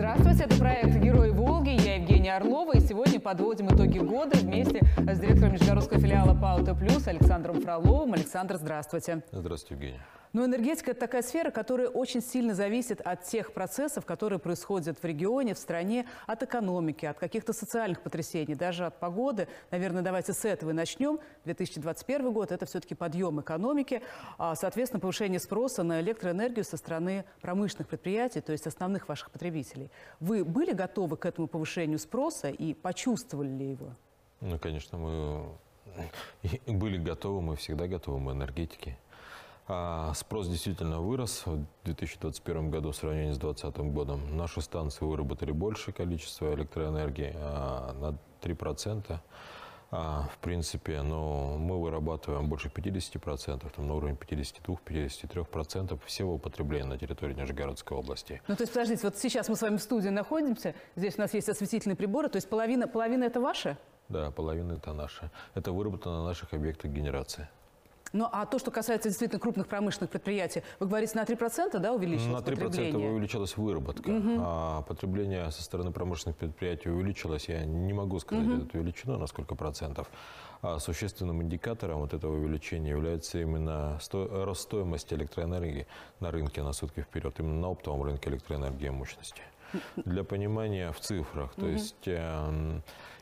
Здравствуйте, это проект «Герои Волги». Я Евгения Орлова, и сегодня подводим итоги года вместе с директором Нижегородского филиала ПАО Т Плюс Александром Фроловым. Александр, здравствуйте. Здравствуйте, Евгения. Но энергетика – это такая сфера, которая очень сильно зависит от тех процессов, которые происходят в регионе, в стране, от экономики, от каких-то социальных потрясений, даже от погоды. Наверное, давайте с этого и начнем. 2021 год – это все-таки подъем экономики, соответственно, повышение спроса на электроэнергию со стороны промышленных предприятий, то есть основных ваших потребителей. Вы были готовы к этому повышению спроса и почувствовали ли его? Ну, конечно, мы были готовы, мы всегда готовы, мы энергетики. Спрос действительно вырос в 2021 году в сравнении с 2020 годом. Наши станции выработали большее количество электроэнергии на 3%. В принципе, но мы вырабатываем больше 50%, там на уровне 52-53% всего потребления на территории Нижегородской области. Ну, то есть, подождите, вот сейчас мы с вами в студии находимся, здесь у нас есть осветительные приборы, то есть половина это ваша? Да, половина это наша. Это выработано на наших объектах генерации. Ну, а то, что касается действительно крупных промышленных предприятий, вы говорите, на 3%, да, увеличилось потребление? На 3% увеличилась выработка. А потребление со стороны промышленных предприятий увеличилось. Я не могу сказать эту величину, на сколько процентов. А существенным индикатором вот этого увеличения является именно рост стоимости электроэнергии на рынке на сутки вперед, именно на оптовом рынке электроэнергии и мощности. Для понимания в цифрах, то есть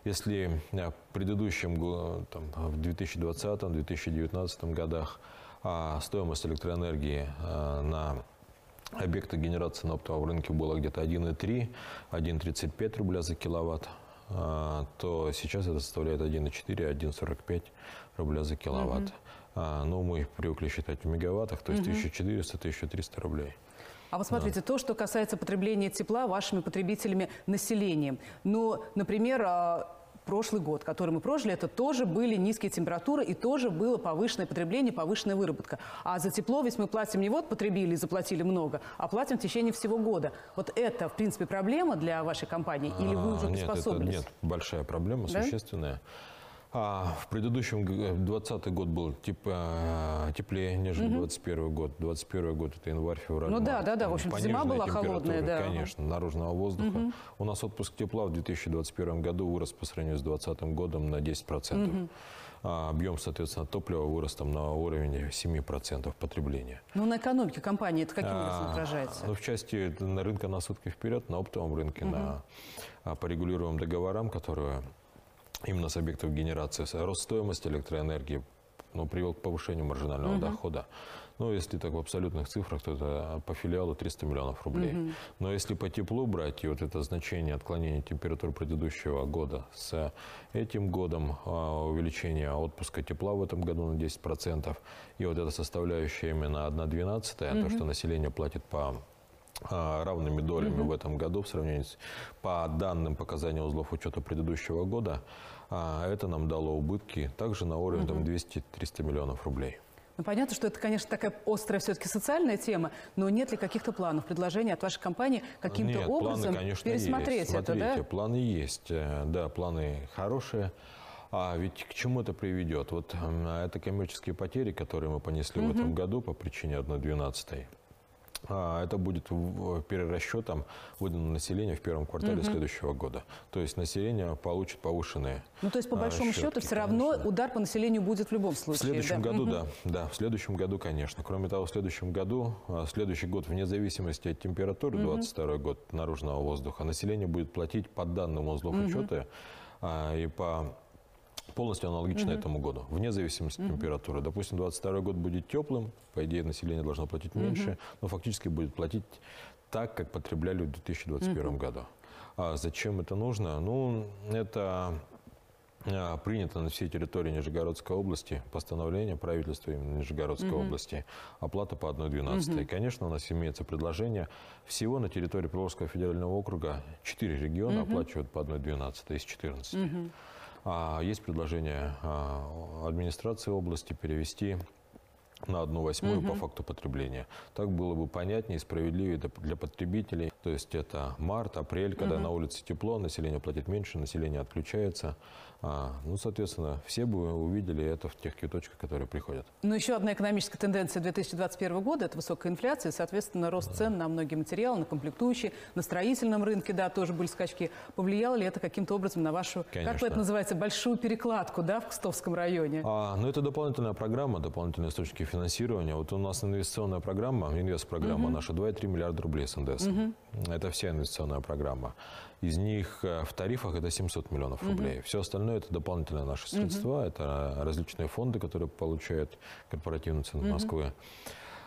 если в предыдущем, там, в 2020-2019 годах стоимость электроэнергии на объекты генерации на оптовом рынке была где-то 1,3-1,35 рубля за киловатт, то сейчас это составляет 1,4-1,45 рубля за киловатт. Но мы их привыкли считать в мегаваттах, то есть 1400-1300 рублей. А вот смотрите, то, что касается потребления тепла вашими потребителями, населением. Ну, например, прошлый год, который мы прожили, это тоже были низкие температуры и тоже было повышенное потребление, повышенная выработка. А за тепло ведь мы платим не вот потребили и заплатили много, а платим в течение всего года. Вот это, в принципе, проблема для вашей компании? Или вы уже приспособились? Нет, большая проблема, существенная. В предыдущем 2020 год был теплее, нежели 2021 год. 2021 год это январь-февраль. Ну да, да, да. В общем, зима была холодная, да. Конечно, наружного воздуха. У нас отпуск тепла в 2021 году вырос по сравнению с 2020 годом на 10%. Объем, соответственно, топлива вырос там на уровень 7% потребления. Но на экономике компании это каким образом отражается? Ну, в части на рынке на сутки вперед, на оптовом рынке, по регулируемым договорам, которые именно с объектов генерации, рост стоимости электроэнергии привел к повышению маржинального дохода. Ну, если так в абсолютных цифрах, то это по филиалу 300 миллионов рублей. Но если по теплу брать, и вот это значение отклонения температур предыдущего года с этим годом, увеличение отпуска тепла в этом году на 10%, и вот эта составляющая именно 1,12, то, что население платит по равными долями в этом году в сравнении с по данным показания узлов учета предыдущего года, это нам дало убытки также на уровень 200-300 миллионов рублей. Ну, понятно, что это, конечно, такая острая все-таки социальная тема, но нет ли каких-то планов, предложений от вашей компании каким-то образом пересмотреть это? Смотрите, планы есть, да, планы хорошие. А ведь к чему это приведет? Вот это коммерческие потери, которые мы понесли в этом году по причине 1,12. Это будет перерасчетом выданного населения в первом квартале следующего года. То есть население получит повышенные. Ну, то есть, по большому счету, все равно удар по населению будет в любом случае. В следующем году, да. В следующем году, конечно. Кроме того, в следующем году, следующий год, вне зависимости от температуры, 22 год наружного воздуха, население будет платить по данным узлов учета и по полностью аналогично этому году, вне зависимости от температуры. Допустим, 2022 год будет теплым, по идее, население должно платить меньше, но фактически будет платить так, как потребляли в 2021 году. А зачем это нужно? Ну, это принято на всей территории Нижегородской области постановление правительства именно Нижегородской области, оплата по 1,12. И, конечно, у нас имеется предложение. Всего на территории Приволжского федерального округа 4 региона оплачивают по 1,12 из 14. Есть предложение администрации области перевести на 1/8 по факту потребления. Так было бы понятнее и справедливее для потребителей. То есть это март, апрель, когда на улице тепло, население платит меньше, население отключается. Ну, соответственно, все бы увидели это в тех квиточках, которые приходят. Но еще одна экономическая тенденция 2021 года – это высокая инфляция, соответственно, рост цен на многие материалы, на комплектующие, на строительном рынке, да, тоже были скачки. Повлияло ли это каким-то образом на вашу, как это называется, большую перекладку, да, в Кстовском районе? Ну, это дополнительная программа, дополнительные источники финансирования. Вот у нас инвестиционная программа, инвестпрограмма наша 2,3 миллиарда рублей с НДС. Это вся инвестиционная программа. Из них в тарифах это 700 миллионов рублей. Все остальное это дополнительные наши средства, это различные фонды, которые получают корпоративную цену Москвы,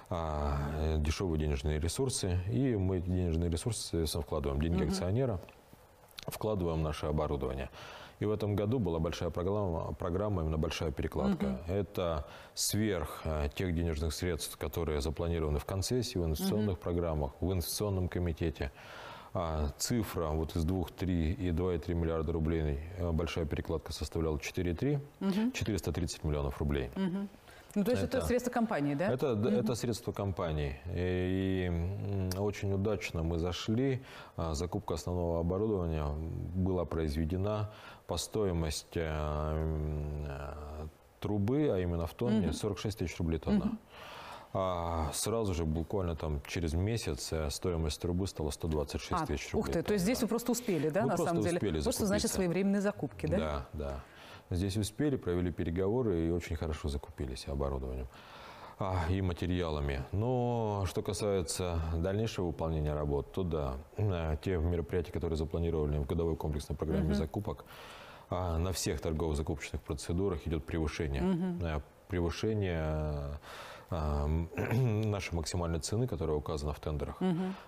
дешевые денежные ресурсы. И мы эти денежные ресурсы, соответственно, вкладываем деньги акционера, вкладываем в наше оборудование. И в этом году была большая программа именно «Большая перекладка». Это сверх тех денежных средств, которые запланированы в концессии, в инвестиционных программах, в инвестиционном комитете. Цифра вот из 2,3 и 2,3 миллиарда рублей «Большая перекладка» составляла 4,3, 430 миллионов рублей. Ну, то есть это средства компании, да? Это средства компании. И очень удачно мы зашли. Закупка основного оборудования была произведена по стоимости трубы, а именно в тонне, 46 тысяч рублей тонна. Сразу же, буквально там через месяц, стоимость трубы стала 126 тысяч рублей. Ух ты, то есть здесь вы просто успели, да, на самом деле? Просто, значит, своевременные закупки, да? Да, да. Здесь успели, провели переговоры и очень хорошо закупились оборудованием и материалами. Но что касается дальнейшего выполнения работ, то да, те мероприятия, которые запланированы в годовой комплексной программе закупок, на всех торгово-закупочных процедурах идет превышение. Превышение нашей максимальной цены, которая указана в тендерах.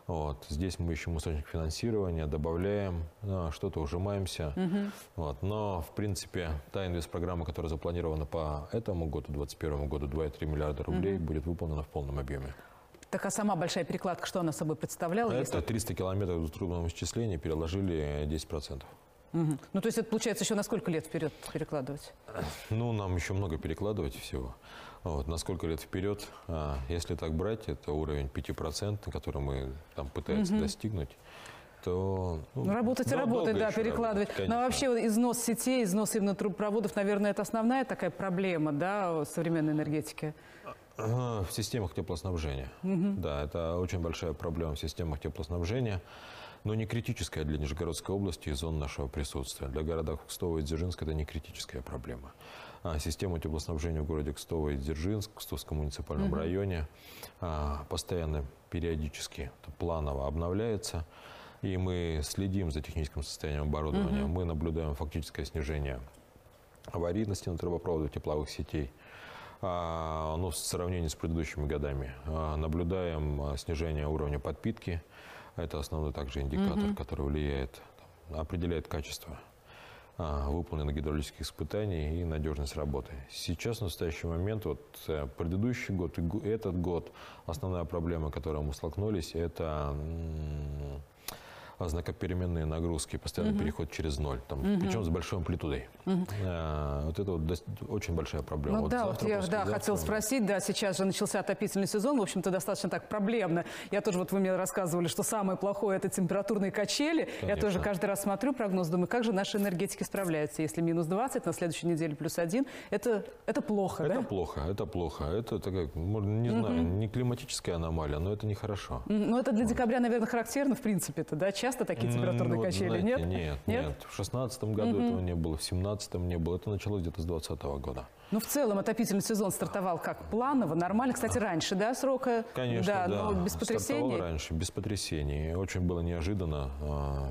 Вот. Здесь мы ищем источник финансирования, добавляем, что-то ужимаемся. Вот. Но, в принципе, та инвестпрограмма, которая запланирована по этому году, 2021 году, 2,3 миллиарда рублей, будет выполнена в полном объеме. Так а сама большая перекладка, что она собой представляла? Это 300 километров в трубном исчислении, переложили 10%. Ну, то есть это получается еще на сколько лет вперед перекладывать? Ну, нам еще много перекладывать всего. Вот, на сколько лет вперед, если так брать, это уровень 5%, который мы там пытаемся достигнуть, то... Ну, работать, да, перекладывать. Но вообще вот, износ сетей, износ именно трубопроводов, наверное, это основная такая проблема, да, современной энергетики? В системах теплоснабжения. Да, это очень большая проблема в системах теплоснабжения, но не критическая для Нижегородской области и зон нашего присутствия. Для городов Кстова и Дзержинска это не критическая проблема. Система теплоснабжения в городе Кстово и Дзержинск, в Кстовском муниципальном районе, постоянно, периодически, планово обновляется. И мы следим за техническим состоянием оборудования. Мы наблюдаем фактическое снижение аварийности на трубопроводах тепловых сетей. Ну, в сравнении с предыдущими годами. Наблюдаем снижение уровня подпитки. Это основной также индикатор, который влияет, определяет качество выполненных гидравлических испытаний и надежность работы. Сейчас, в настоящий момент, вот предыдущий год и этот год, основная проблема, с которой мы столкнулись, это знакопеременные нагрузки, постоянный переход через ноль, там, причем с большой амплитудой. Вот это вот очень большая проблема. Ну, вот да, вот я хотел спросить, да, сейчас же начался отопительный сезон, в общем-то, достаточно так проблемно. Я тоже, вот вы мне рассказывали, что самое плохое – это температурные качели. Конечно. Я тоже каждый раз смотрю прогноз, думаю, как же наши энергетики справляются, если минус 20, на следующей неделе плюс 1. Это плохо, да? Это плохо, это плохо. Это такая, не знаю, не климатическая аномалия, но это нехорошо. Ну, это для декабря, наверное, характерно, в принципе-то, да, часто такие температурные качели, знаете, нет? Нет. В 2016 году этого не было, в 2017 не было. Это началось где-то с 2020 года. Ну, в целом, отопительный сезон стартовал как планово, нормально. Кстати, раньше, да, срока? Конечно, да. Но без потрясений? Стартовал раньше, без потрясений. Очень было неожиданно.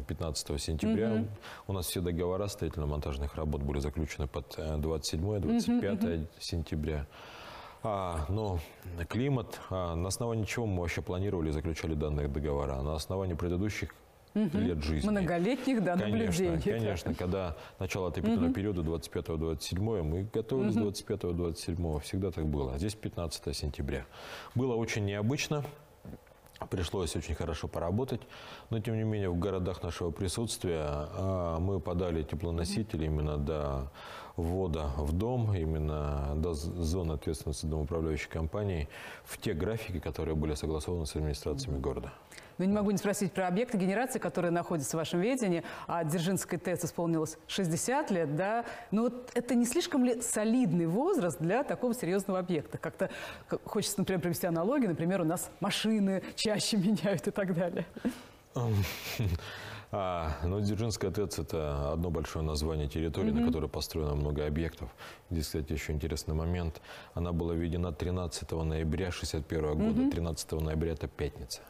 15 сентября у нас все договора строительно-монтажных работ были заключены под 27-25 сентября. Но климат, на основании чего мы вообще планировали и заключали данные договора? На основании предыдущих лет жизни. Многолетних, да, наблюдений. Конечно, когда начало отопительного периода 25-27, мы готовились 25-27, всегда так было. Здесь 15 сентября. Было очень необычно. Пришлось очень хорошо поработать, но тем не менее в городах нашего присутствия мы подали теплоноситель именно до ввода в дом, именно до зоны ответственности домоуправляющей компании в те графики, которые были согласованы с администрациями города. Но не могу не спросить про объекты генерации, которые находятся в вашем ведении. А Дзержинской ТЭЦ исполнилось 60 лет, да? Но вот это не слишком ли солидный возраст для такого серьезного объекта? Как-то хочется, например, привести аналогию. Например, у нас машины чаще меняют и так далее. Но Дзержинская ТЭЦ – это одно большое название территории, на которой построено много объектов. Здесь, кстати, еще интересный момент. Она была введена 13 ноября 1961 года. 13 ноября – это пятница.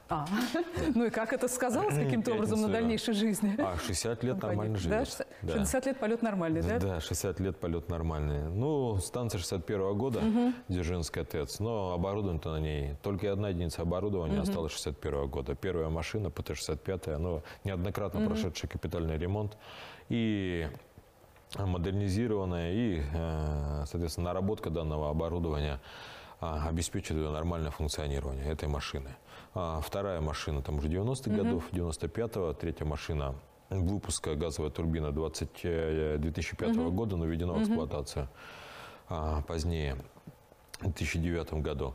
Ну и как это сказалось каким-то образом на дальнейшей жизни? 60 лет нормально живет. 60 лет полет нормальный, да? Да, 60 лет полет нормальный. Ну, станция 1961 года, Дзержинская ТЭЦ, но оборудование-то на ней. Только одна единица оборудования осталась 1961 года. Первая машина, ПТ-65, она неоднократно прошедший капитальный ремонт и модернизированная, и, соответственно, наработка данного оборудования обеспечивает нормальное функционирование этой машины. Вторая машина там уже 90-х годов, 95-го, третья машина выпуска газовая турбина 2005 года, но введена в эксплуатацию позднее, в 2009 году.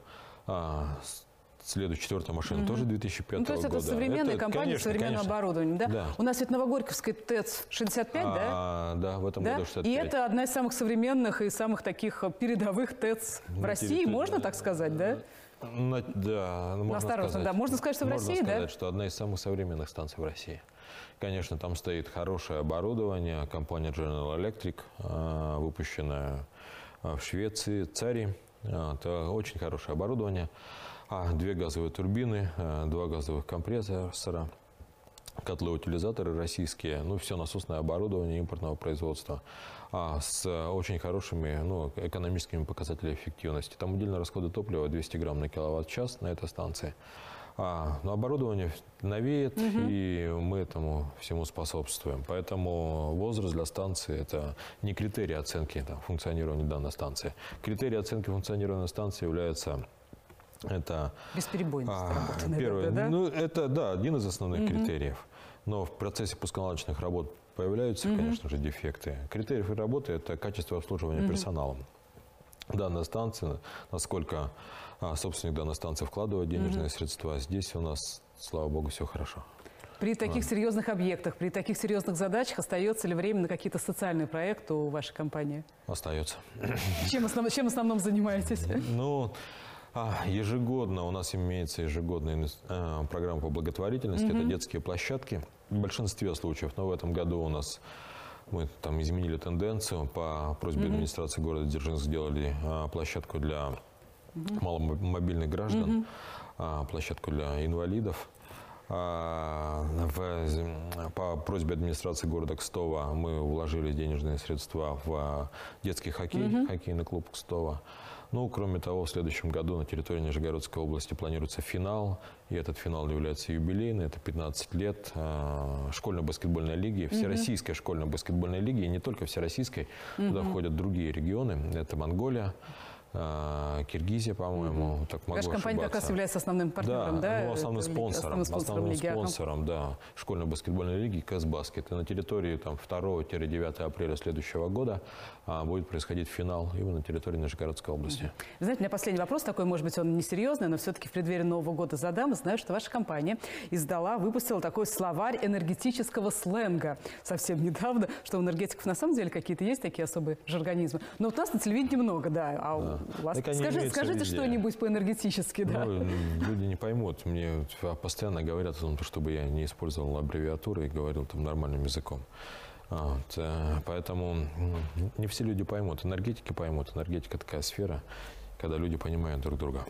Следует четвертая машина, тоже 2005 года. То есть это современная компания, современное оборудование. Да? Да. У нас ведь Новогорьковская ТЭЦ-65, да? Да, в этом году 65. И это одна из самых современных и самых таких передовых ТЭЦ в России, можно так сказать, да? Да, можно сказать, что в России, да? Можно сказать, что одна из самых современных станций в России. Конечно, там стоит хорошее оборудование, компания General Electric, выпущенная в Швеции, Цари. Это очень хорошее оборудование. Две газовые турбины, два газовых компрессора, котлы-утилизаторы российские, ну, все насосное оборудование импортного производства с очень хорошими экономическими показателями эффективности. Там удельные расходы топлива 200 грамм на киловатт-час на этой станции. Но оборудование новеет, и мы этому всему способствуем. Поэтому возраст для станции – это не критерий оценки функционирования данной станции. Критерий оценки функционирования станции является… Это бесперебойность работы, наверное, да? Ну, это, да, один из основных критериев. Но в процессе пусконаладочных работ появляются, конечно же, дефекты. Критерии работы – это качество обслуживания персоналом. Данная станция, насколько собственник данной станции вкладывает денежные средства, здесь у нас, слава богу, все хорошо. При таких серьезных объектах, при таких серьезных задачах остается ли время на какие-то социальные проекты у вашей компании? Остается. Чем в основном занимаетесь? Ну… Ежегодно у нас имеется ежегодная программа по благотворительности, это детские площадки. В большинстве случаев, но в этом году у нас мы там изменили тенденцию. По просьбе администрации города Дзержинск сделали площадку для маломобильных граждан, площадку для инвалидов. По просьбе администрации города Кстова мы вложили денежные средства в детский хоккей, хоккейный клуб Кстова. Ну, кроме того, в следующем году на территории Нижегородской области планируется финал, и этот финал является юбилейный, это 15 лет школьной баскетбольной лиги, всероссийской школьной баскетбольной лиги, и не только всероссийской, туда входят другие регионы, это Монголия, Киргизия, по-моему, так могу ошибаться. Ваша компания как раз является основным партнером, да? Ну, основным спонсором да, школьной баскетбольной лиги «Кэсбаскет». И на территории 2-9 апреля следующего года будет происходить финал именно на территории Нижегородской области. Знаете, у меня последний вопрос такой, может быть, он несерьезный, но все-таки в преддверии Нового года задам. Знаю, что ваша компания выпустила такой словарь энергетического сленга совсем недавно, что у энергетиков на самом деле какие-то есть такие особые жаргонизмы. Но вот у нас на телевидении много, да, Скажите что-нибудь по-энергетически, да? Ну, люди не поймут. Мне постоянно говорят о том, чтобы я не использовал аббревиатуры и говорил там нормальным языком. Поэтому не все люди поймут. Энергетики поймут. Энергетика такая сфера, когда люди понимают друг друга.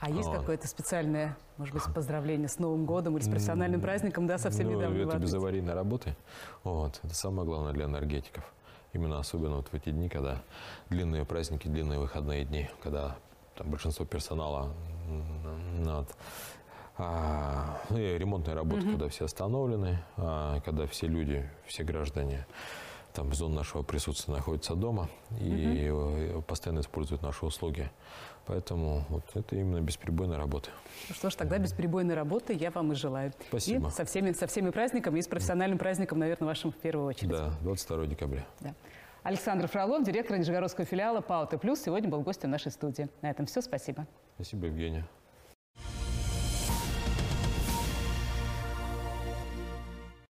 А есть какое-то специальное, может быть, поздравление с Новым годом или с профессиональным праздником, да, совсем недавно? Это без аварийной работы. Это самое главное для энергетиков. Именно особенно вот в эти дни, когда длинные праздники, длинные выходные дни, когда там большинство персонала, ремонтные работы, когда все остановлены, когда все люди, все граждане там зона нашего присутствия находится дома и постоянно используют наши услуги. Поэтому вот это именно бесперебойная работа. Ну что ж, тогда бесперебойной работы я вам и желаю. Спасибо. И со всеми праздниками, и с профессиональным праздником, наверное, вашим в первую очередь. Да, 22 декабря. Да. Александр Фролов, директор Нижегородского филиала ПАО Т Плюс, сегодня был гостем нашей студии. На этом все. Спасибо. Спасибо, Евгения.